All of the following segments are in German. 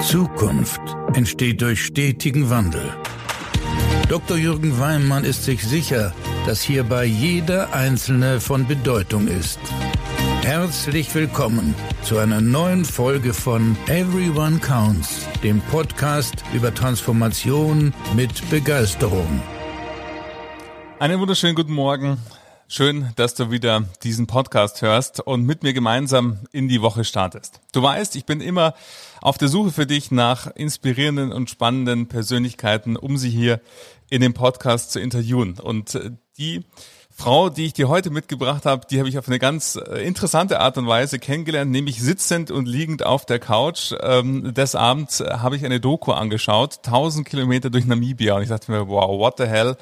Zukunft entsteht durch stetigen Wandel. Dr. Jürgen Weimann ist sich sicher, dass hierbei jeder Einzelne von Bedeutung ist. Herzlich willkommen zu einer neuen Folge von Everyone Counts, dem Podcast über Transformation mit Begeisterung. Einen wunderschönen guten Morgen. Schön, dass du wieder diesen Podcast hörst und mit mir gemeinsam in die Woche startest. Du weißt, ich bin immer auf der Suche für dich nach inspirierenden und spannenden Persönlichkeiten, um sie hier in dem Podcast zu interviewen. Und die Frau, die ich dir heute mitgebracht habe, die habe ich auf eine ganz interessante Art und Weise kennengelernt, nämlich sitzend und liegend auf der Couch. Des Abends habe ich eine Doku angeschaut, 1000 Kilometer durch Namibia. Und ich dachte mir, wow, what the hell?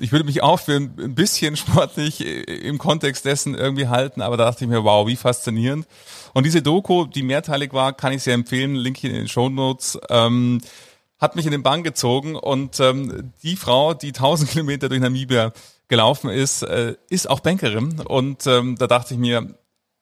Ich würde mich auch für ein bisschen sportlich im Kontext dessen irgendwie halten, aber da dachte ich mir, wow, wie faszinierend. Und diese Doku, die mehrteilig war, kann ich sehr empfehlen, Link hier in den Shownotes, hat mich in den Bann gezogen. Und die Frau, die 1000 Kilometer durch Namibia gelaufen ist, ist auch Bankerin. Und da dachte ich mir,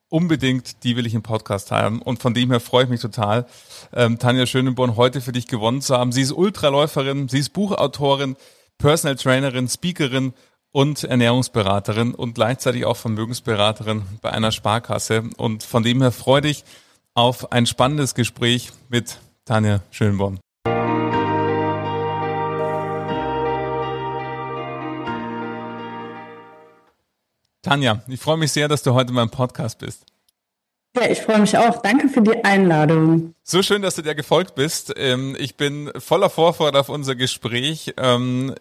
unbedingt, die will ich im Podcast haben. Und von dem her freue ich mich total, Tanja Schönenborn heute für dich gewonnen zu haben. Sie ist Ultraläuferin, sie ist Buchautorin, Personal Trainerin, Speakerin und Ernährungsberaterin und gleichzeitig auch Vermögensberaterin bei einer Sparkasse. Und von dem her freue dich auf ein spannendes Gespräch mit Tanja Schönborn. Tanja, ich freue mich sehr, dass du heute in meinem Podcast bist. Ja, ich freue mich auch. Danke für die Einladung. So schön, dass du dir gefolgt bist. Ich bin voller Vorfreude auf unser Gespräch.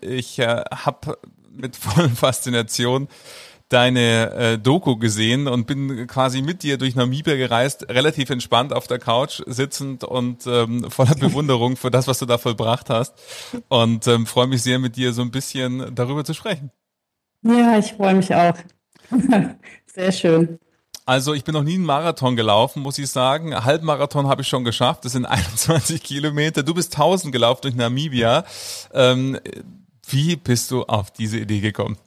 Ich habe mit voller Faszination deine Doku gesehen und bin quasi mit dir durch Namibia gereist, relativ entspannt auf der Couch sitzend und voller Bewunderung für das, was du da vollbracht hast. Und freue mich sehr, mit dir so ein bisschen darüber zu sprechen. Ja, ich freue mich auch. Sehr schön. Also ich bin noch nie einen Marathon gelaufen, muss ich sagen. Halbmarathon habe ich schon geschafft, das sind 21 Kilometer. Du bist 1000 gelaufen durch Namibia. Wie bist du auf diese Idee gekommen?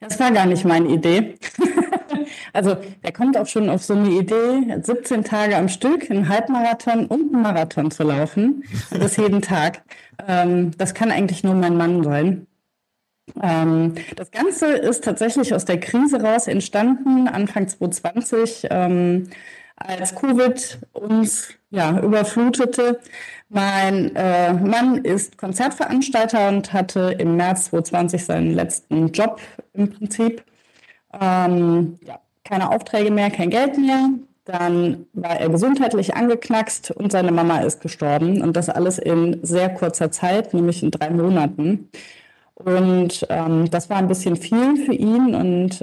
Das war gar nicht meine Idee. Also wer kommt auch schon auf so eine Idee, 17 Tage am Stück einen Halbmarathon und einen Marathon zu laufen, das jeden Tag. Das kann eigentlich nur mein Mann sein. Das Ganze ist tatsächlich aus der Krise raus entstanden, Anfang 2020, als Covid uns überflutete. Mein Mann ist Konzertveranstalter und hatte im März 2020 seinen letzten Job im Prinzip. Keine Aufträge mehr, kein Geld mehr. Dann war er gesundheitlich angeknackst und seine Mama ist gestorben. Und das alles in sehr kurzer Zeit, nämlich in 3 Monaten. Und das war ein bisschen viel für ihn und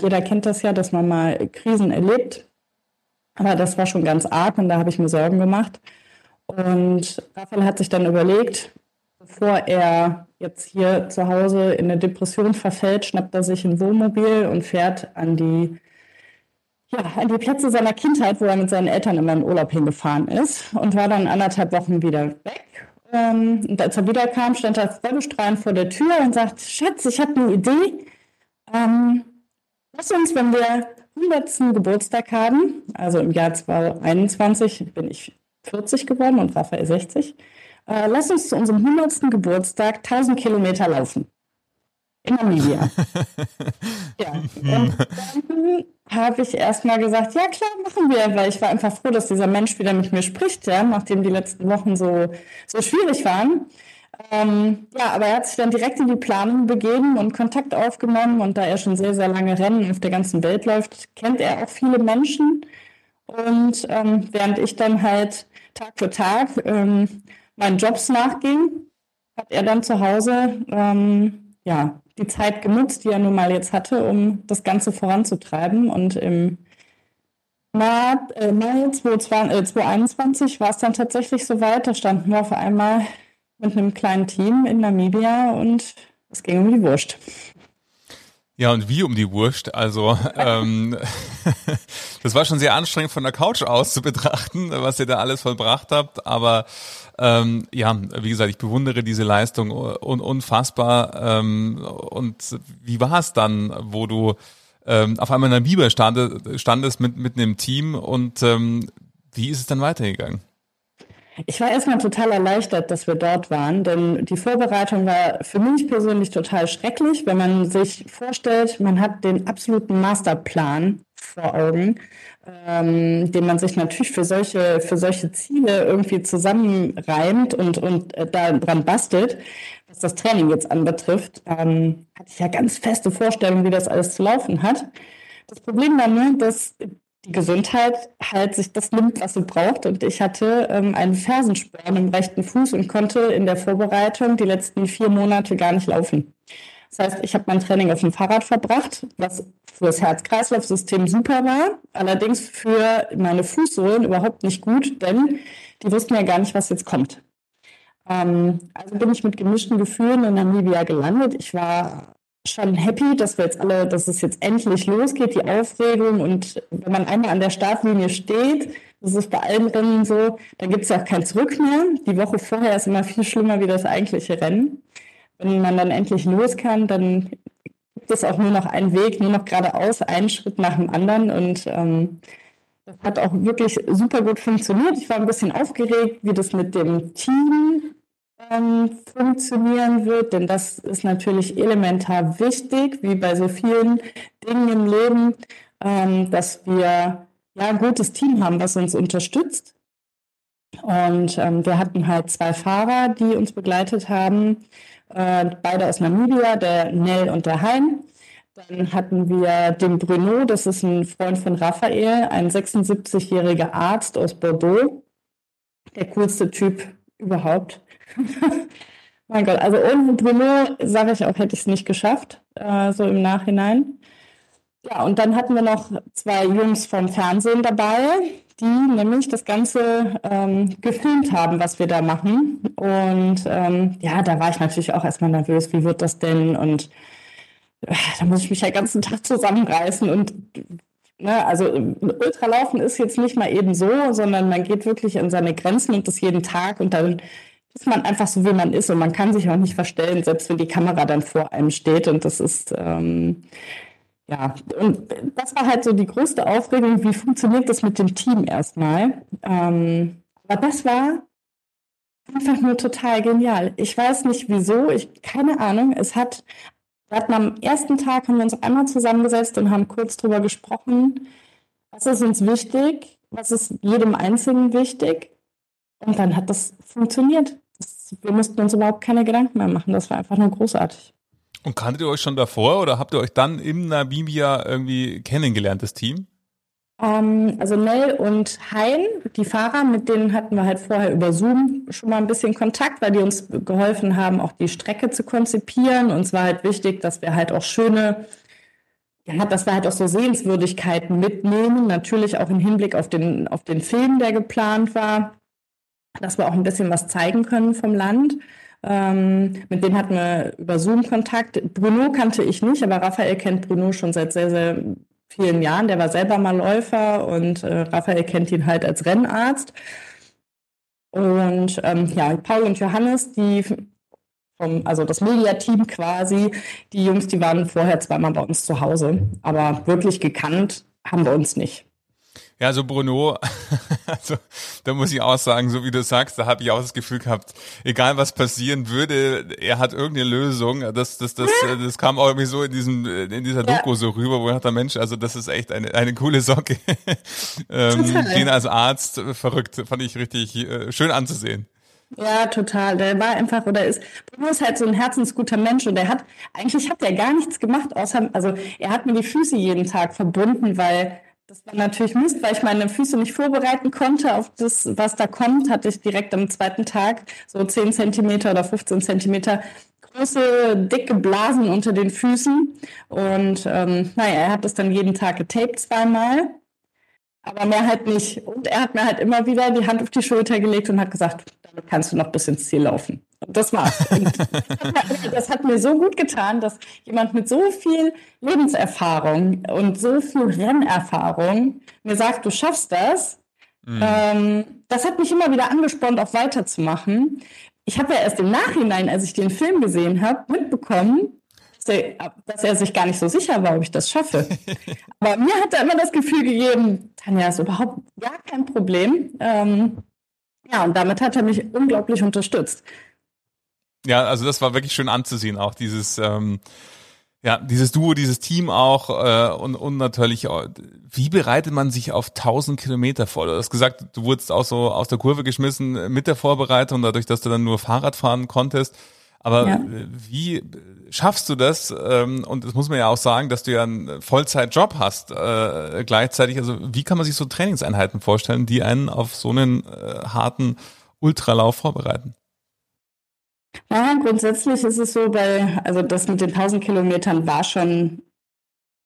jeder kennt das ja, dass man mal Krisen erlebt, aber das war schon ganz arg und da habe ich mir Sorgen gemacht. Und Raphael hat sich dann überlegt, bevor er jetzt hier zu Hause in eine Depression verfällt, schnappt er sich ein Wohnmobil und fährt an die Plätze seiner Kindheit, wo er mit seinen Eltern immer in Urlaub hingefahren ist und war dann 1,5 Wochen wieder weg. Und als er wiederkam, stand er freudestrahlend vor der Tür und sagt, Schatz, ich habe eine Idee. Lass uns, wenn wir 100. Geburtstag haben, also im Jahr 2021 bin ich 40 geworden und Raphael 60, lass uns zu unserem 100. Geburtstag 1000 Kilometer laufen. In Namibia. Ja, und dann habe ich erstmal gesagt, ja klar, machen wir, weil ich war einfach froh, dass dieser Mensch wieder mit mir spricht, ja, nachdem die letzten Wochen so schwierig waren. Aber er hat sich dann direkt in die Planung begeben und Kontakt aufgenommen und da er schon sehr, sehr lange Rennen auf der ganzen Welt läuft, kennt er auch viele Menschen und während ich dann halt Tag für Tag meinen Jobs nachging, hat er dann zu Hause die Zeit genutzt, die er nun mal jetzt hatte, um das Ganze voranzutreiben. Und im Mai 2021 war es dann tatsächlich soweit. Da standen wir auf einmal mit einem kleinen Team in Namibia und es ging um die Wurst. Ja, und wie um die Wurst? Also das war schon sehr anstrengend von der Couch aus zu betrachten, was ihr da alles vollbracht habt. Aber wie gesagt, ich bewundere diese Leistung unfassbar. Und wie war es dann, wo du auf einmal in Namibia standest mit einem Team und Wie ist es dann weitergegangen? Ich war erstmal total erleichtert, dass wir dort waren, denn die Vorbereitung war für mich persönlich total schrecklich, wenn man sich vorstellt, man hat den absoluten Masterplan vor Augen, den man sich natürlich für solche Ziele irgendwie zusammenreimt und daran bastelt. Was das Training jetzt anbetrifft, hatte ich ja ganz feste Vorstellungen, wie das alles zu laufen hat. Das Problem war nur, dass die Gesundheit halt sich das nimmt, was sie braucht. Und ich hatte einen Fersensporn im rechten Fuß und konnte in der Vorbereitung die letzten 4 Monate gar nicht laufen. Das heißt, ich habe mein Training auf dem Fahrrad verbracht, was für das Herz-Kreislauf-System super war, allerdings für meine Fußsohlen überhaupt nicht gut, denn die wussten ja gar nicht, was jetzt kommt. Also bin ich mit gemischten Gefühlen in Namibia gelandet. Ich war schon happy, dass es jetzt endlich losgeht, die Aufregung, und wenn man einmal an der Startlinie steht, das ist bei allen Rennen so, dann gibt es ja auch kein Zurück mehr. Die Woche vorher ist immer viel schlimmer wie das eigentliche Rennen. Wenn man dann endlich los kann, dann gibt es auch nur noch einen Weg, nur noch geradeaus, einen Schritt nach dem anderen, und das hat auch wirklich super gut funktioniert. Ich war ein bisschen aufgeregt, wie das mit dem Team funktionieren wird, denn das ist natürlich elementar wichtig, wie bei so vielen Dingen im Leben, dass wir ja ein gutes Team haben, was uns unterstützt. Und wir hatten halt 2 Fahrer, die uns begleitet haben, beide aus Namibia, der Nell und der Hein. Dann hatten wir den Bruno, das ist ein Freund von Raphael, ein 76-jähriger Arzt aus Bordeaux, der coolste Typ überhaupt. Mein Gott, also ohne Bruno, sage ich auch, hätte ich es nicht geschafft, so im Nachhinein. Ja, und dann hatten wir noch 2 Jungs vom Fernsehen dabei, die nämlich das Ganze gefilmt haben, was wir da machen. Und ja, da war ich natürlich auch erstmal nervös, wie wird das denn? Und da muss ich mich ja den ganzen Tag zusammenreißen und also Ultralaufen ist jetzt nicht mal eben so, sondern man geht wirklich an seine Grenzen und das jeden Tag, und dann ist man einfach so, wie man ist, und man kann sich auch nicht verstellen, selbst wenn die Kamera dann vor einem steht, und das ist, ja, und das war halt so die größte Aufregung, wie funktioniert das mit dem Team erstmal, aber das war einfach nur total genial. Ich weiß nicht wieso, keine Ahnung, wir hatten am ersten Tag, haben wir uns einmal zusammengesetzt und haben kurz drüber gesprochen, was ist uns wichtig, was ist jedem Einzelnen wichtig, und dann hat das funktioniert. Wir mussten uns überhaupt keine Gedanken mehr machen, das war einfach nur großartig. Und kanntet ihr euch schon davor oder habt ihr euch dann im Namibia irgendwie kennengelernt, das Team? Also Nell und Hein, die Fahrer, mit denen hatten wir halt vorher über Zoom schon mal ein bisschen Kontakt, weil die uns geholfen haben, auch die Strecke zu konzipieren. Uns war halt wichtig, dass wir halt auch dass wir halt auch so Sehenswürdigkeiten mitnehmen, natürlich auch im Hinblick auf den Film, der geplant war, dass wir auch ein bisschen was zeigen können vom Land. Mit denen hatten wir über Zoom Kontakt. Bruno kannte ich nicht, aber Raphael kennt Bruno schon seit sehr, sehr vielen Jahren, der war selber mal Läufer, und Raphael kennt ihn halt als Rennarzt. Und ja, Paul und Johannes, also das Media-Team quasi, die Jungs, die waren vorher zweimal bei uns zu Hause, aber wirklich gekannt haben wir uns nicht. Ja, so Bruno, also da muss ich auch sagen, so wie du sagst, da habe ich auch das Gefühl gehabt, egal was passieren würde, er hat irgendeine Lösung. Das kam auch irgendwie so in dieser Doku so rüber, wo ich dachte, Mensch, also das ist echt eine coole Socke. Den als Arzt, verrückt, fand ich richtig schön anzusehen. Ja, total. Der war einfach Bruno ist halt so ein herzensguter Mensch, und eigentlich hat er gar nichts gemacht, außer er hat mir die Füße jeden Tag verbunden, weil das war natürlich Mist, weil ich meine Füße nicht vorbereiten konnte auf das, was da kommt, hatte ich direkt am 2. Tag so 10 Zentimeter oder 15 Zentimeter große, dicke Blasen unter den Füßen. Und er hat das dann jeden Tag getaped 2-mal, aber mehr halt nicht. Und er hat mir halt immer wieder die Hand auf die Schulter gelegt und hat gesagt, damit kannst du noch bis ins Ziel laufen. Und das war's. Und das hat mir so gut getan, dass jemand mit so viel Lebenserfahrung und so viel Rennerfahrung mir sagt, du schaffst das. Das hat mich immer wieder angespornt, auch weiterzumachen. Ich habe ja erst im Nachhinein, als ich den Film gesehen habe, mitbekommen, dass er sich gar nicht so sicher war, ob ich das schaffe. Aber mir hat er immer das Gefühl gegeben, Tanja ist überhaupt gar kein Problem. Ja, und damit hat er mich unglaublich unterstützt. Ja, also das war wirklich schön anzusehen, auch dieses dieses Duo, dieses Team auch und natürlich, wie bereitet man sich auf 1000 Kilometer vor? Du hast gesagt, du wurdest auch so aus der Kurve geschmissen mit der Vorbereitung, dadurch, dass du dann nur Fahrrad fahren konntest. Aber ja, wie schaffst du das? Und das muss man ja auch sagen, dass du ja einen Vollzeitjob hast gleichzeitig. Also wie kann man sich so Trainingseinheiten vorstellen, die einen auf so einen harten Ultralauf vorbereiten? Ja, grundsätzlich ist es so, also das mit den 1000 Kilometern war schon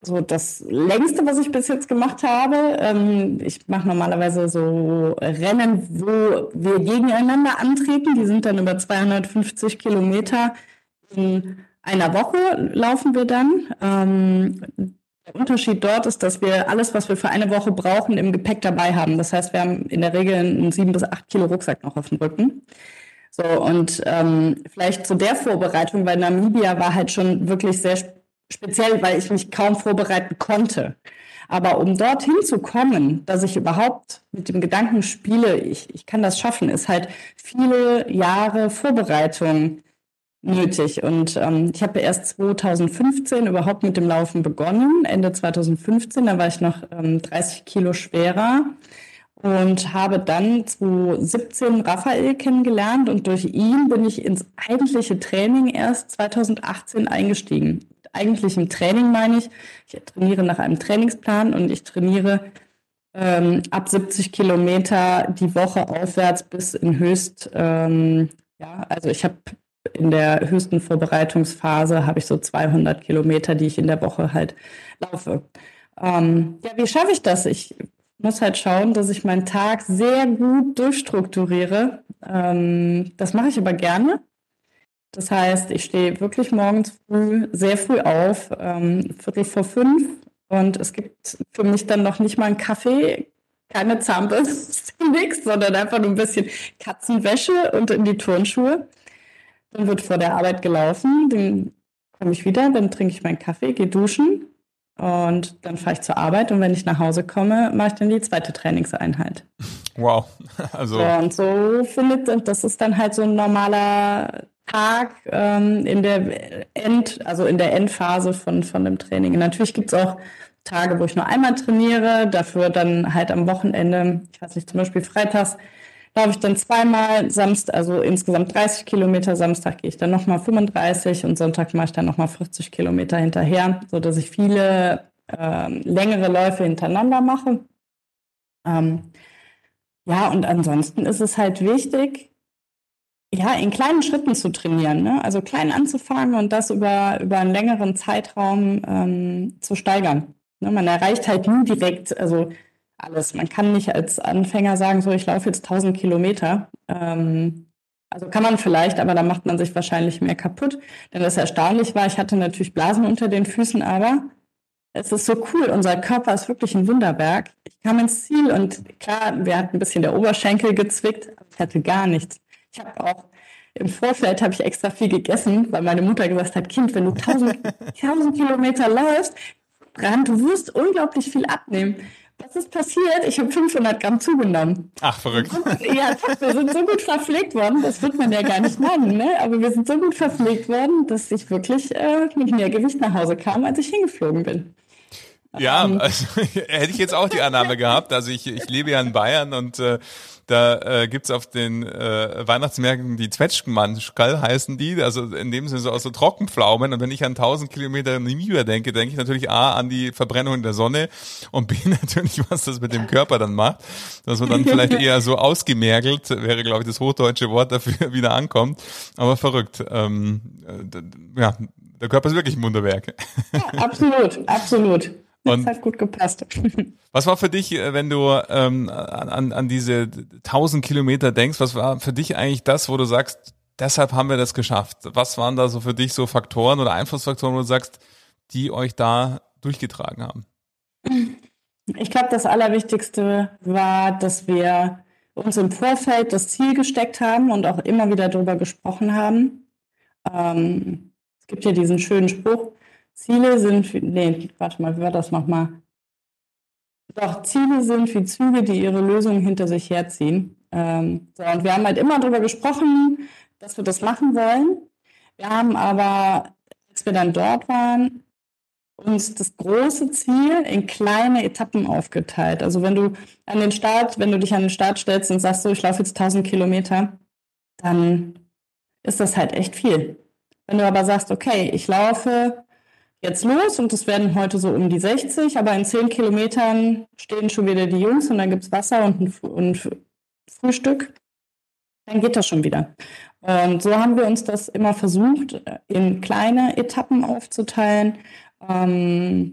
so das Längste, was ich bis jetzt gemacht habe. Ich mache normalerweise so Rennen, wo wir gegeneinander antreten. Die sind dann über 250 Kilometer in einer Woche laufen wir dann. Der Unterschied dort ist, dass wir alles, was wir für eine Woche brauchen, im Gepäck dabei haben. Das heißt, wir haben in der Regel einen 7 bis 8 Kilo Rucksack noch auf dem Rücken. So, und vielleicht zu der Vorbereitung, weil Namibia war halt schon wirklich sehr speziell, weil ich mich kaum vorbereiten konnte. Aber um dorthin zu kommen, dass ich überhaupt mit dem Gedanken spiele, ich kann das schaffen, ist halt viele Jahre Vorbereitung nötig. Und ich habe erst 2015 überhaupt mit dem Laufen begonnen, Ende 2015, da war ich noch 30 Kilo schwerer. Und habe dann 2017 Raphael kennengelernt und durch ihn bin ich ins eigentliche Training erst 2018 eingestiegen. Eigentlich im Training meine ich, ich trainiere nach einem Trainingsplan und ich trainiere ab 70 Kilometer die Woche aufwärts bis in also ich habe in der höchsten Vorbereitungsphase habe ich so 200 Kilometer, die ich in der Woche halt laufe. Wie schaffe ich das? Ich muss halt schauen, dass ich meinen Tag sehr gut durchstrukturiere. Das mache ich aber gerne. Das heißt, ich stehe wirklich morgens früh, sehr früh auf, 4:45 und es gibt für mich dann noch nicht mal einen Kaffee, keine Zahnbürste, nichts, sondern einfach nur ein bisschen Katzenwäsche und in die Turnschuhe. Dann wird vor der Arbeit gelaufen, dann komme ich wieder, dann trinke ich meinen Kaffee, gehe duschen. Und dann fahre ich zur Arbeit und wenn ich nach Hause komme, mache ich dann die zweite Trainingseinheit. Wow. Also so, und so das ist dann halt so ein normaler Tag in der Endphase von dem Training. Und natürlich gibt es auch Tage, wo ich nur einmal trainiere, dafür dann halt am Wochenende, ich weiß nicht, zum Beispiel freitags, laufe ich dann zweimal, Samstag, also insgesamt 30 Kilometer, Samstag gehe ich dann nochmal 35 und Sonntag mache ich dann nochmal 40 Kilometer hinterher, sodass ich viele längere Läufe hintereinander mache. Und ansonsten ist es halt wichtig, in kleinen Schritten zu trainieren, ne? Also klein anzufangen und das über einen längeren Zeitraum zu steigern. Ne? Man erreicht halt nie direkt, also alles. Man kann nicht als Anfänger sagen, so ich laufe jetzt 1000 Kilometer. Also kann man vielleicht, aber da macht man sich wahrscheinlich mehr kaputt. Denn das erstaunlich war, ich hatte natürlich Blasen unter den Füßen, aber es ist so cool. Unser Körper ist wirklich ein Wunderwerk. Ich kam ins Ziel und klar, wir hatten ein bisschen der Oberschenkel gezwickt, aber ich hatte gar nichts. Ich habe auch im Vorfeld habe ich extra viel gegessen, weil meine Mutter gesagt hat, Kind, wenn du 1000 Kilometer läufst, du wirst unglaublich viel abnehmen. Was ist passiert? Ich habe 500 Gramm zugenommen. Ach, verrückt. Ja, wir sind so gut verpflegt worden, das wird man ja gar nicht meinen, ne? Aber wir sind so gut verpflegt worden, dass ich wirklich mit mehr Gewicht nach Hause kam, als ich hingeflogen bin. Ja, also, hätte ich jetzt auch die Annahme gehabt. Also ich lebe ja in Bayern und da gibt's auf den Weihnachtsmärkten die Zwetschgenmanschkal, heißen die. Also in dem Sinne so aus so Trockenpflaumen. Und wenn ich an 1000 Kilometer Namibia denke, denke ich natürlich A, an die Verbrennung in der Sonne und B, natürlich, was das mit dem Körper dann macht. Dass man dann vielleicht eher so ausgemergelt, wäre glaube ich das hochdeutsche Wort dafür, wieder ankommt. Aber verrückt. Der Körper ist wirklich ein Wunderwerk. Ja, absolut. Und das hat gut gepasst. Was war für dich, wenn du an diese 1000 Kilometer denkst, was war für dich eigentlich das, wo du sagst, deshalb haben wir das geschafft? Was waren da so für dich so Faktoren oder Einflussfaktoren, wo du sagst, die euch da durchgetragen haben? Ich glaube, das Allerwichtigste war, dass wir uns im Vorfeld das Ziel gesteckt haben und auch immer wieder darüber gesprochen haben. gibt ja diesen schönen Spruch, Ziele sind, Doch, Ziele sind wie Züge, die ihre Lösungen hinter sich herziehen. Und wir haben halt immer darüber gesprochen, dass wir das machen wollen. Wir haben aber, als wir dann dort waren, uns das große Ziel in kleine Etappen aufgeteilt. Also wenn du dich an den Start stellst und sagst, so, ich laufe jetzt 1000 Kilometer, dann ist das halt echt viel. Wenn du aber sagst, okay, ich laufe jetzt los und es werden heute so um die 60, aber in 10 Kilometern stehen schon wieder die Jungs und dann gibt es Wasser und Frühstück, dann geht das schon wieder. Und so haben wir uns das immer versucht, in kleine Etappen aufzuteilen, wir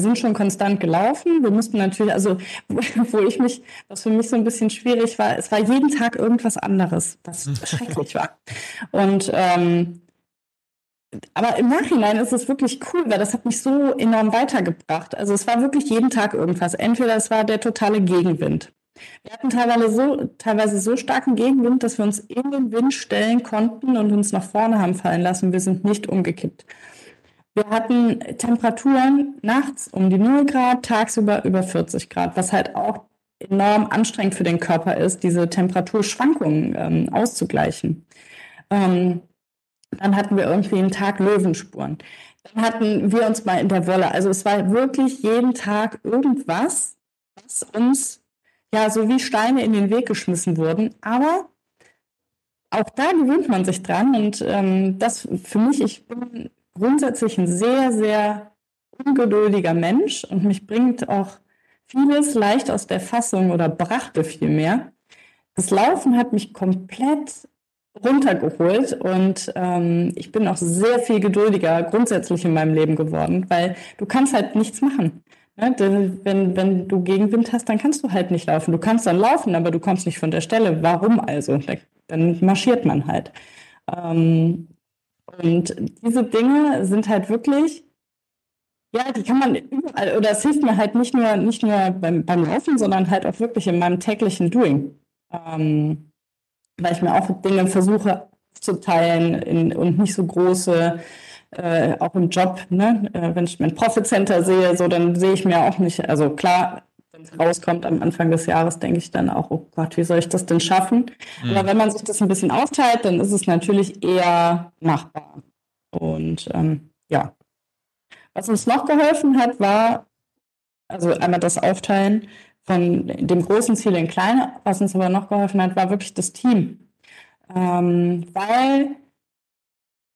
sind schon konstant gelaufen. Wir mussten natürlich, was für mich so ein bisschen schwierig war, es war jeden Tag irgendwas anderes, was schrecklich war. Und aber im Nachhinein ist es wirklich cool, weil das hat mich so enorm weitergebracht. Also es war wirklich jeden Tag irgendwas. Entweder es war der totale Gegenwind. Wir hatten teilweise so starken Gegenwind, dass wir uns in den Wind stellen konnten und uns nach vorne haben fallen lassen. Wir sind nicht umgekippt. Wir hatten Temperaturen nachts um die 0 Grad, tagsüber über 40 Grad, was halt auch enorm anstrengend für den Körper ist, diese Temperaturschwankungen auszugleichen. Dann hatten wir irgendwie einen Tag Löwenspuren. Dann hatten wir uns mal in der Wölle. Also es war wirklich jeden Tag irgendwas, was uns ja so wie Steine in den Weg geschmissen wurden. Aber auch da gewöhnt man sich dran. Und das für mich, ich bin grundsätzlich ein sehr, sehr ungeduldiger Mensch und mich bringt auch vieles leicht aus der Fassung oder brachte vielmehr. Das Laufen hat mich komplett runtergeholt und ich bin auch sehr viel geduldiger grundsätzlich in meinem Leben geworden, weil du kannst halt nichts machen. Ne? Wenn du Gegenwind hast, dann kannst du halt nicht laufen. Du kannst dann laufen, aber du kommst nicht von der Stelle. Warum also? Dann marschiert man halt. Und diese Dinge sind halt wirklich, ja, die kann man überall, oder es hilft mir halt nicht nur beim Laufen, sondern halt auch wirklich in meinem täglichen Doing. Weil ich mir auch Dinge versuche aufzuteilen und nicht so große, auch im Job, ne? Wenn ich mein Profit Center sehe, so, dann sehe ich mir auch nicht, also klar, wenn es rauskommt am Anfang des Jahres, denke ich dann auch, oh Gott, wie soll ich das denn schaffen? Mhm. Aber wenn man sich das ein bisschen aufteilt, dann ist es natürlich eher machbar. Und ja, was uns noch geholfen hat, war, also einmal das Aufteilen von dem großen Ziel in kleine, was uns aber noch geholfen hat, war wirklich das Team. Weil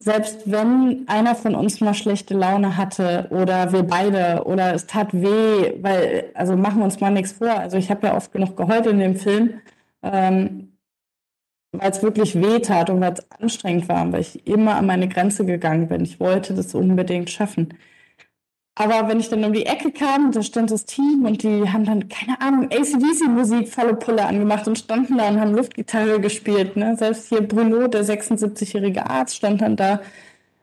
selbst wenn einer von uns mal schlechte Laune hatte oder wir beide oder es tat weh, weil, also machen wir uns mal nichts vor. Also ich habe ja oft genug geheult in dem Film, weil es wirklich weh tat und weil es anstrengend war, weil ich immer an meine Grenze gegangen bin. Ich wollte das unbedingt schaffen. Aber wenn ich dann um die Ecke kam, da stand das Team und die haben dann, keine Ahnung, AC/DC-Musik volle Pulle angemacht und standen da und haben Luftgitarre gespielt. Ne? Selbst hier Bruno, der 76-jährige Arzt, stand dann da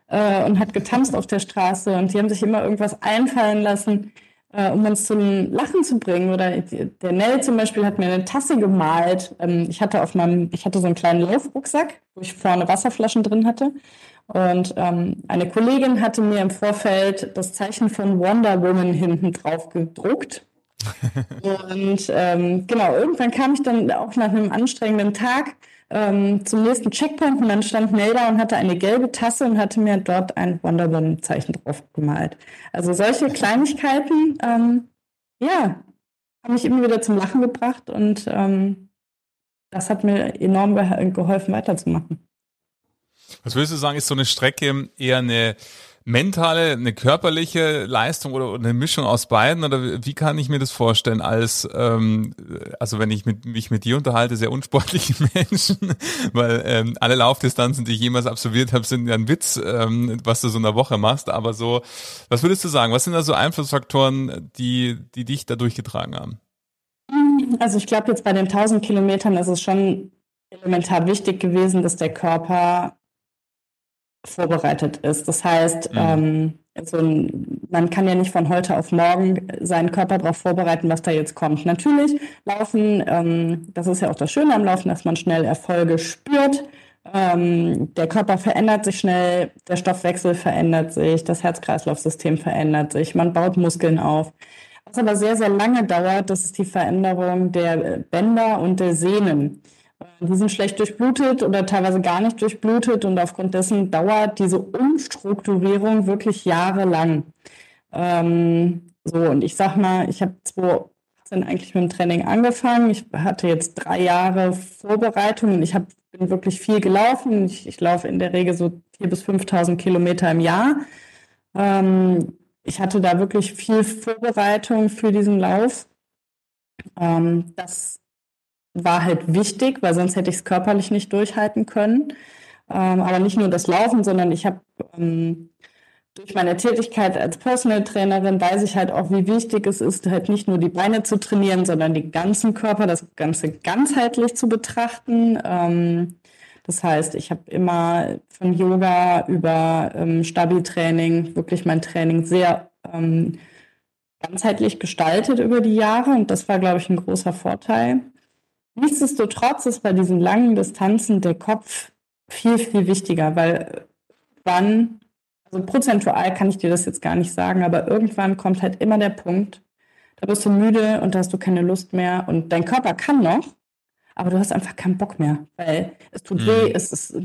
und hat getanzt auf der Straße. Und die haben sich immer irgendwas einfallen lassen, um uns zum Lachen zu bringen. Oder der Nell zum Beispiel hat mir eine Tasse gemalt. Ich hatte so einen kleinen Laufrucksack, wo ich vorne Wasserflaschen drin hatte. Und eine Kollegin hatte mir im Vorfeld das Zeichen von Wonder Woman hinten drauf gedruckt. Und genau, irgendwann kam ich dann auch nach einem anstrengenden Tag zum nächsten Checkpoint und dann stand Melda und hatte eine gelbe Tasse und hatte mir dort ein Wonder Woman-Zeichen drauf gemalt. Also solche Kleinigkeiten, ja, haben mich immer wieder zum Lachen gebracht und das hat mir enorm geholfen, weiterzumachen. Was würdest du sagen, ist so eine Strecke eher eine mentale, eine körperliche Leistung oder eine Mischung aus beiden? Oder wie kann ich mir das vorstellen als, also wenn ich mich mit dir unterhalte, sehr unsportlichen Menschen, weil alle Laufdistanzen, die ich jemals absolviert habe, sind ja ein Witz, was du so in der Woche machst. Aber so, was würdest du sagen, was sind da so Einflussfaktoren, die dich da durchgetragen haben? Also ich glaube jetzt bei den 1000 Kilometern ist es schon elementar wichtig gewesen, dass der Körper vorbereitet ist. Das heißt, Also man kann ja nicht von heute auf morgen seinen Körper darauf vorbereiten, was da jetzt kommt. Natürlich Laufen, das ist ja auch das Schöne am Laufen, dass man schnell Erfolge spürt. Der Körper verändert sich schnell, der Stoffwechsel verändert sich, das Herz-Kreislauf-System verändert sich, man baut Muskeln auf. Was aber sehr, sehr lange dauert, das ist die Veränderung der Bänder und der Sehnen. Die sind schlecht durchblutet oder teilweise gar nicht durchblutet und aufgrund dessen dauert diese Umstrukturierung wirklich jahrelang. Und ich sag mal, ich habe 2018 eigentlich mit dem Training angefangen. Ich hatte jetzt 3 Jahre Vorbereitung und bin wirklich viel gelaufen. Ich laufe in der Regel so 4.000 bis 5.000 Kilometer im Jahr. Ich hatte da wirklich viel Vorbereitung für diesen Lauf. Das war halt wichtig, weil sonst hätte ich es körperlich nicht durchhalten können. Aber nicht nur das Laufen, sondern ich habe durch meine Tätigkeit als Personal Trainerin weiß ich halt auch, wie wichtig es ist, halt nicht nur die Beine zu trainieren, sondern den ganzen Körper, das Ganze ganzheitlich zu betrachten. Das heißt, ich habe immer von Yoga über Stabi-Training wirklich mein Training sehr ganzheitlich gestaltet über die Jahre und das war, glaube ich, ein großer Vorteil. Nichtsdestotrotz ist bei diesen langen Distanzen der Kopf viel, viel wichtiger, weil irgendwann, also prozentual kann ich dir das jetzt gar nicht sagen, aber irgendwann kommt halt immer der Punkt, da bist du müde und da hast du keine Lust mehr und dein Körper kann noch, aber du hast einfach keinen Bock mehr, weil es tut weh, es ist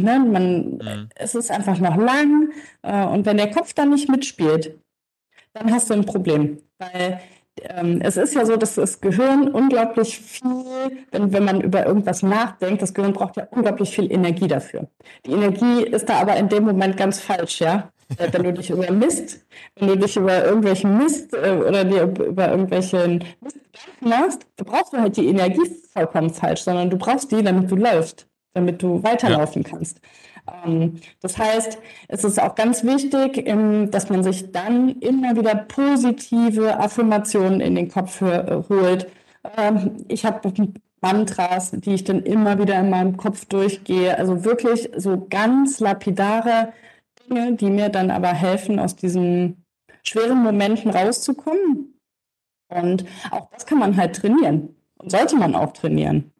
einfach noch lang und wenn der Kopf dann nicht mitspielt, dann hast du ein Problem, weil es ist ja so, dass das Gehirn unglaublich viel, wenn man über irgendwas nachdenkt, das Gehirn braucht ja unglaublich viel Energie dafür. Die Energie ist da aber in dem Moment ganz falsch, ja. Wenn du dich über irgendwelchen Mist oder dir über irgendwelchen Mist Gedanken machst, da brauchst du halt die Energie vollkommen falsch, sondern du brauchst die, damit du läufst, damit du weiterlaufen kannst. Das heißt, es ist auch ganz wichtig, dass man sich dann immer wieder positive Affirmationen in den Kopf holt. Ich habe Mantras, die ich dann immer wieder in meinem Kopf durchgehe. Also wirklich so ganz lapidare Dinge, die mir dann aber helfen, aus diesen schweren Momenten rauszukommen. Und auch das kann man halt trainieren und sollte man auch trainieren.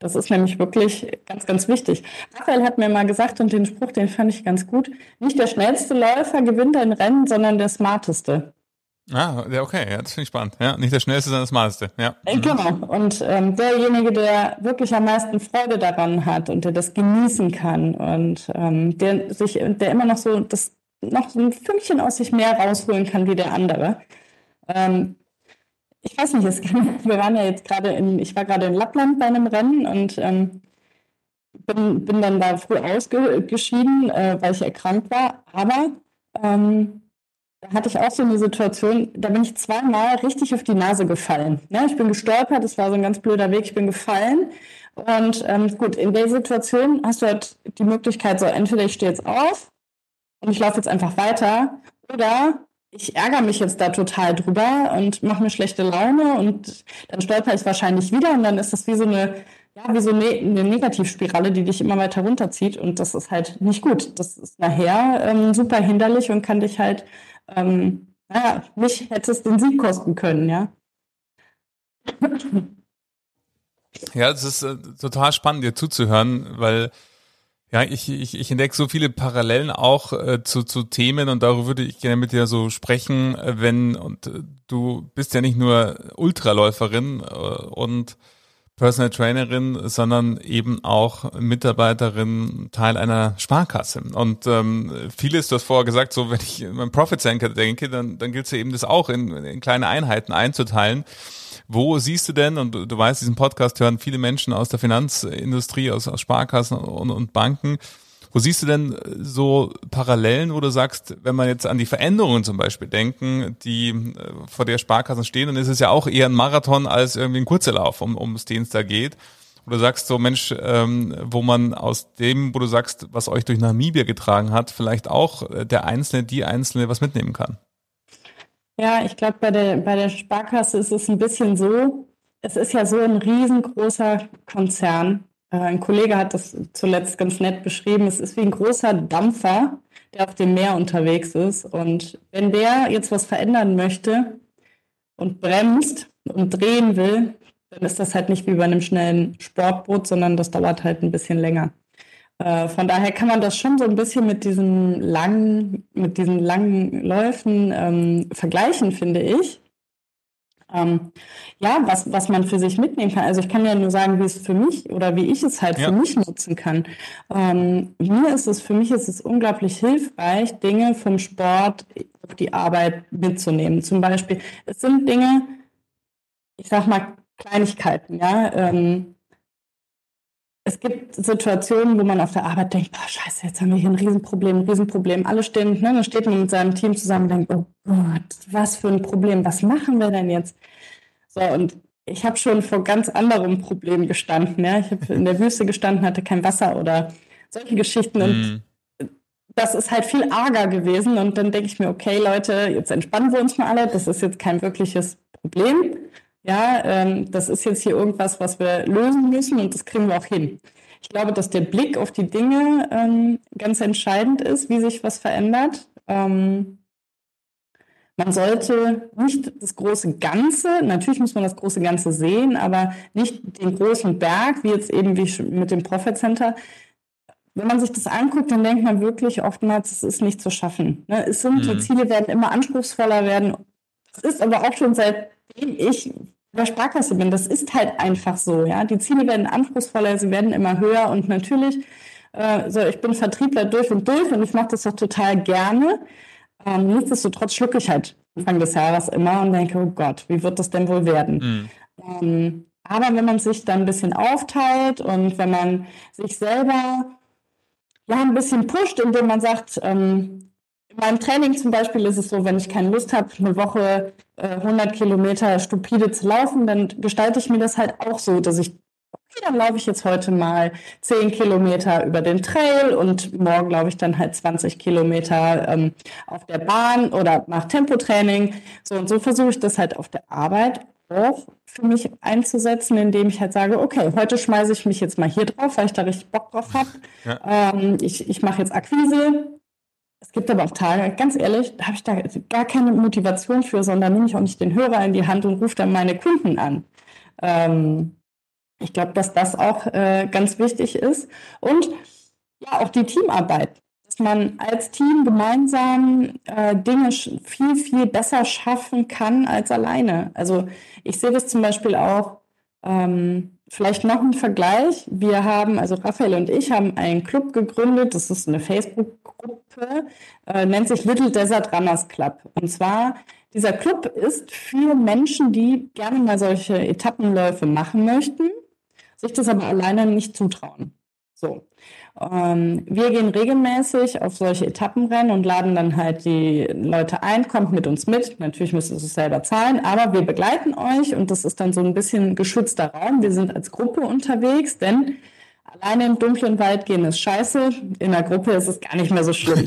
Das ist nämlich wirklich ganz, ganz wichtig. Raphael hat mir mal gesagt, und den Spruch, den fand ich ganz gut, nicht der schnellste Läufer gewinnt ein Rennen, sondern der smarteste. Ah, okay, ja, das finde ich spannend. Ja, nicht der schnellste, sondern der smarteste. Ja. Genau, und derjenige, der wirklich am meisten Freude daran hat und der das genießen kann und der immer noch so ein Fünkchen aus sich mehr rausholen kann wie der andere, ich weiß nicht, ich war gerade in Lappland bei einem Rennen und bin dann da früh ausgeschieden, weil ich erkrankt war. Aber da hatte ich auch so eine Situation, da bin ich 2-mal richtig auf die Nase gefallen. Ne? Ich bin gestolpert, das war so ein ganz blöder Weg, ich bin gefallen. Und gut, in der Situation hast du halt die Möglichkeit, so entweder ich stehe jetzt auf und ich laufe jetzt einfach weiter oder ich ärgere mich jetzt da total drüber und mache mir schlechte Laune und dann stolper ich wahrscheinlich wieder und dann ist das wie so eine Negativspirale, die dich immer weiter runterzieht und das ist halt nicht gut. Das ist nachher super hinderlich und kann dich halt, mich hätte es den Sieg kosten können, ja. Ja, es ist total spannend, dir zuzuhören, weil ja, ich entdecke so viele Parallelen auch zu Themen und darüber würde ich gerne mit dir so sprechen, du bist ja nicht nur Ultraläuferin und Personal Trainerin, sondern eben auch Mitarbeiterin, Teil einer Sparkasse. Und vieles, du hast vorher gesagt, so wenn ich an Profit Center denke, dann gilt es ja eben das auch in kleine Einheiten einzuteilen. Wo siehst du denn, und du weißt, diesen Podcast hören viele Menschen aus der Finanzindustrie, aus Sparkassen und Banken, wo siehst du denn so Parallelen, wo du sagst, wenn man jetzt an die Veränderungen zum Beispiel denken, die vor der Sparkassen stehen, dann ist es ja auch eher ein Marathon als irgendwie ein kurzer Lauf, um den es da geht. Wo du sagst, so Mensch, wo man aus dem, wo du sagst, was euch durch Namibia getragen hat, vielleicht auch der Einzelne, die Einzelne was mitnehmen kann. Ja, ich glaube, bei der Sparkasse ist es ein bisschen so, es ist ja so ein riesengroßer Konzern, Ein Kollege hat das zuletzt ganz nett beschrieben. Es ist wie ein großer Dampfer, der auf dem Meer unterwegs ist. Und wenn der jetzt was verändern möchte und bremst und drehen will, dann ist das halt nicht wie bei einem schnellen Sportboot, sondern das dauert halt ein bisschen länger. Von daher kann man das schon so ein bisschen mit diesen langen Läufen vergleichen, finde ich. Was man für sich mitnehmen kann. Also ich kann ja nur sagen, wie es für mich oder wie ich es halt für mich nutzen kann. Für mich ist es unglaublich hilfreich, Dinge vom Sport auf die Arbeit mitzunehmen. Zum Beispiel, es sind Dinge, ich sag mal Kleinigkeiten, es gibt Situationen, wo man auf der Arbeit denkt, boah, scheiße, jetzt haben wir hier ein Riesenproblem. Alle stehen, dann steht man mit seinem Team zusammen und denkt, oh Gott, was für ein Problem, was machen wir denn jetzt? So, und ich habe schon vor ganz anderem Problem gestanden. Ja? Ich habe in der Wüste gestanden, hatte kein Wasser oder solche Geschichten. Und das ist halt viel arger gewesen. Und dann denke ich mir, okay, Leute, jetzt entspannen wir uns mal alle. Das ist jetzt kein wirkliches Problem. Das ist jetzt hier irgendwas, was wir lösen müssen und das kriegen wir auch hin. Ich glaube, dass der Blick auf die Dinge ganz entscheidend ist, wie sich was verändert. Man sollte nicht das große Ganze, natürlich muss man das große Ganze sehen, aber nicht den großen Berg, wie jetzt eben wie mit dem Profit Center. Wenn man sich das anguckt, dann denkt man wirklich oftmals, es ist nicht zu schaffen. Ne? Die Ziele werden immer anspruchsvoller werden. Das ist aber auch schon seitdem ich bei Sparkasse bin. Das ist halt einfach so, ja. Die Ziele werden anspruchsvoller, sie werden immer höher und natürlich, ich bin Vertriebler durch und ich mache das doch total gerne. Nichtsdestotrotz schlucke ich halt Anfang des Jahres immer und denke, oh Gott, wie wird das denn wohl werden? Aber wenn man sich dann ein bisschen aufteilt und wenn man sich selber ein bisschen pusht, indem man sagt, in meinem Training zum Beispiel ist es so, wenn ich keine Lust habe, eine Woche 100 Kilometer stupide zu laufen, dann gestalte ich mir das halt auch so, dass ich, okay, dann laufe ich jetzt heute mal 10 Kilometer über den Trail und morgen laufe ich dann halt 20 Kilometer auf der Bahn oder mache Tempotraining. So und so versuche ich das halt auf der Arbeit auch für mich einzusetzen, indem ich halt sage, okay, heute schmeiße ich mich jetzt mal hier drauf, weil ich da richtig Bock drauf habe. Ja. Ich mache jetzt Akquise. Es gibt aber auch Tage, ganz ehrlich, da habe ich da gar keine Motivation für, sondern nehme ich auch nicht den Hörer in die Hand und rufe dann meine Kunden an. Ich glaube, dass das auch ganz wichtig ist. Und ja, auch die Teamarbeit, dass man als Team gemeinsam Dinge viel, viel besser schaffen kann als alleine. Also ich sehe das zum Beispiel auch, vielleicht noch ein Vergleich. Raphael und ich haben einen Club gegründet, das ist eine Facebook-Gruppe, nennt sich Little Desert Runners Club. Und zwar, dieser Club ist für Menschen, die gerne mal solche Etappenläufe machen möchten, sich das aber alleine nicht zutrauen. So. Wir gehen regelmäßig auf solche Etappenrennen und laden dann halt die Leute ein, kommt mit uns mit. Natürlich müsst ihr es selber zahlen, aber wir begleiten euch und das ist dann so ein bisschen geschützter Raum. Wir sind als Gruppe unterwegs, denn alleine im dunklen Wald gehen ist scheiße, in der Gruppe ist es gar nicht mehr so schlimm.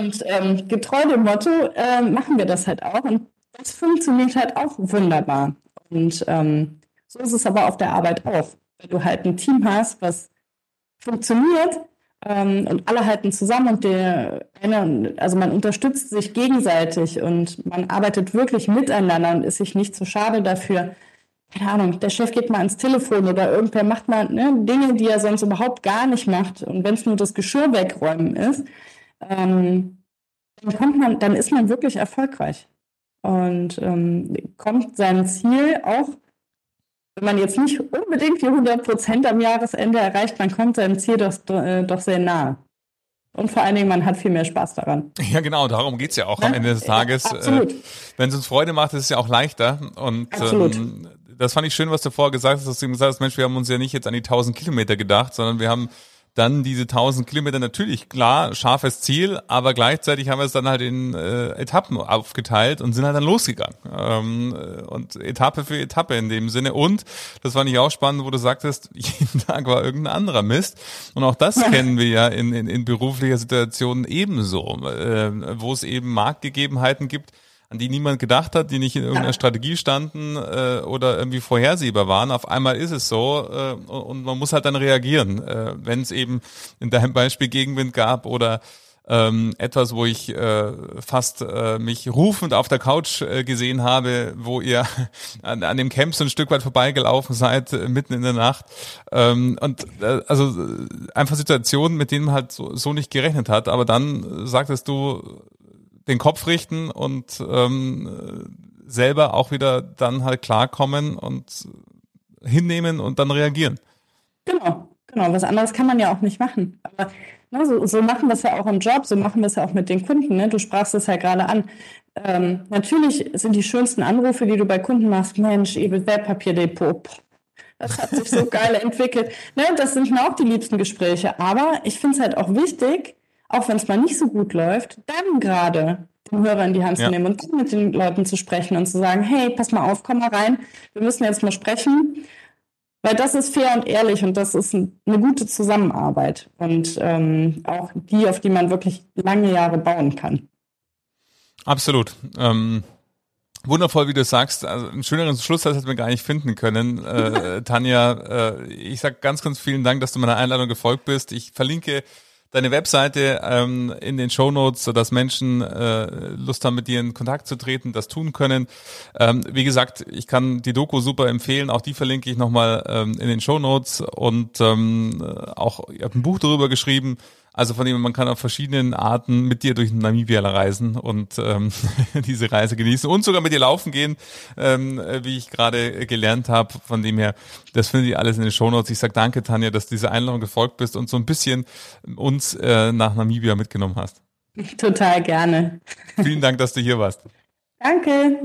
Und getreu dem Motto machen wir das halt auch und das funktioniert halt auch wunderbar. Und so ist es aber auf der Arbeit auch. Wenn du halt ein Team hast, was funktioniert und alle halten zusammen und man unterstützt sich gegenseitig und man arbeitet wirklich miteinander und ist sich nicht zu schade dafür. Keine Ahnung, der Chef geht mal ans Telefon oder irgendwer macht mal Dinge, die er sonst überhaupt gar nicht macht. Und wenn es nur das Geschirr wegräumen ist, dann ist man wirklich erfolgreich und kommt seinem Ziel auch. Wenn man jetzt nicht unbedingt die 100% am Jahresende erreicht, man kommt seinem Ziel doch sehr nahe. Und vor allen Dingen, man hat viel mehr Spaß daran. Ja, genau, darum geht es ja auch am Ende des Tages. Absolut. Wenn es uns Freude macht, ist es ja auch leichter. Und absolut. Das fand ich schön, was du vorher gesagt hast, dass du gesagt hast, Mensch, wir haben uns ja nicht jetzt an die 1000 Kilometer gedacht, sondern wir haben dann diese 1000 Kilometer natürlich, klar, scharfes Ziel, aber gleichzeitig haben wir es dann halt in Etappen aufgeteilt und sind halt dann losgegangen. Und Etappe für Etappe in dem Sinne. Und, das fand ich auch spannend, wo du sagtest, jeden Tag war irgendein anderer Mist. Und auch das kennen wir ja in beruflicher Situation ebenso, wo es eben Marktgegebenheiten gibt, an die niemand gedacht hat, die nicht in irgendeiner Strategie standen oder irgendwie vorhersehbar waren. Auf einmal ist es so und man muss halt dann reagieren, wenn es eben in deinem Beispiel Gegenwind gab oder etwas, wo ich fast mich rufend auf der Couch gesehen habe, wo ihr an dem Camp so ein Stück weit vorbeigelaufen seid, mitten in der Nacht. Also einfach Situationen, mit denen man halt so nicht gerechnet hat. Aber dann sagtest du, den Kopf richten und selber auch wieder dann halt klarkommen und hinnehmen und dann reagieren. Genau. Was anderes kann man ja auch nicht machen. Aber so machen wir es ja auch im Job, so machen wir es ja auch mit den Kunden. Ne? Du sprachst es ja gerade an. Natürlich sind die schönsten Anrufe, die du bei Kunden machst, Mensch, Evil Wertpapierdepot. Das hat sich so geil entwickelt. Ne? Das sind mir auch die liebsten Gespräche. Aber ich finde es halt auch wichtig, auch wenn es mal nicht so gut läuft, dann gerade den Hörer in die Hand zu nehmen und dann mit den Leuten zu sprechen und zu sagen, hey, pass mal auf, komm mal rein, wir müssen jetzt mal sprechen, weil das ist fair und ehrlich und das ist eine gute Zusammenarbeit und auch die, auf die man wirklich lange Jahre bauen kann. Absolut. Wundervoll, wie du sagst. Also einen schöneren Schluss hätten wir gar nicht finden können. Tanja, ich sag ganz vielen Dank, dass du meiner Einladung gefolgt bist. Ich verlinke deine Webseite in den Shownotes, sodass Menschen Lust haben, mit dir in Kontakt zu treten, das tun können. Wie gesagt, ich kann die Doku super empfehlen, auch die verlinke ich nochmal in den Shownotes und auch, ich habe ein Buch darüber geschrieben, also von dem man kann auf verschiedenen Arten mit dir durch Namibia reisen und diese Reise genießen und sogar mit dir laufen gehen, wie ich gerade gelernt habe. Von dem her, das findet ihr alles in den Shownotes. Ich sag danke, Tanja, dass du dieser Einladung gefolgt bist und so ein bisschen uns nach Namibia mitgenommen hast. Total gerne. Vielen Dank, dass du hier warst. Danke.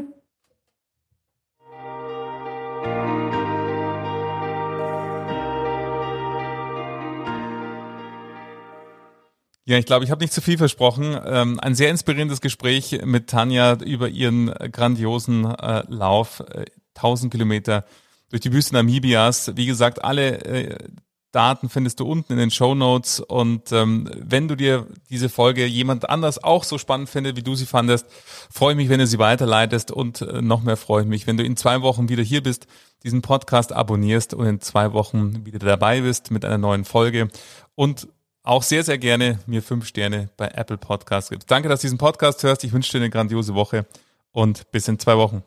Ja, ich glaube, ich habe nicht zu viel versprochen. Ein sehr inspirierendes Gespräch mit Tanja über ihren grandiosen Lauf, 1000 Kilometer durch die Wüste Namibias. Wie gesagt, alle Daten findest du unten in den Shownotes und wenn du dir diese Folge jemand anders auch so spannend findet, wie du sie fandest, freue ich mich, wenn du sie weiterleitest und noch mehr freue ich mich, wenn du in 2 Wochen wieder hier bist, diesen Podcast abonnierst und in 2 Wochen wieder dabei bist mit einer neuen Folge und auch sehr, sehr gerne mir 5 Sterne bei Apple Podcasts gibst. Danke, dass du diesen Podcast hörst. Ich wünsche dir eine grandiose Woche und bis in 2 Wochen.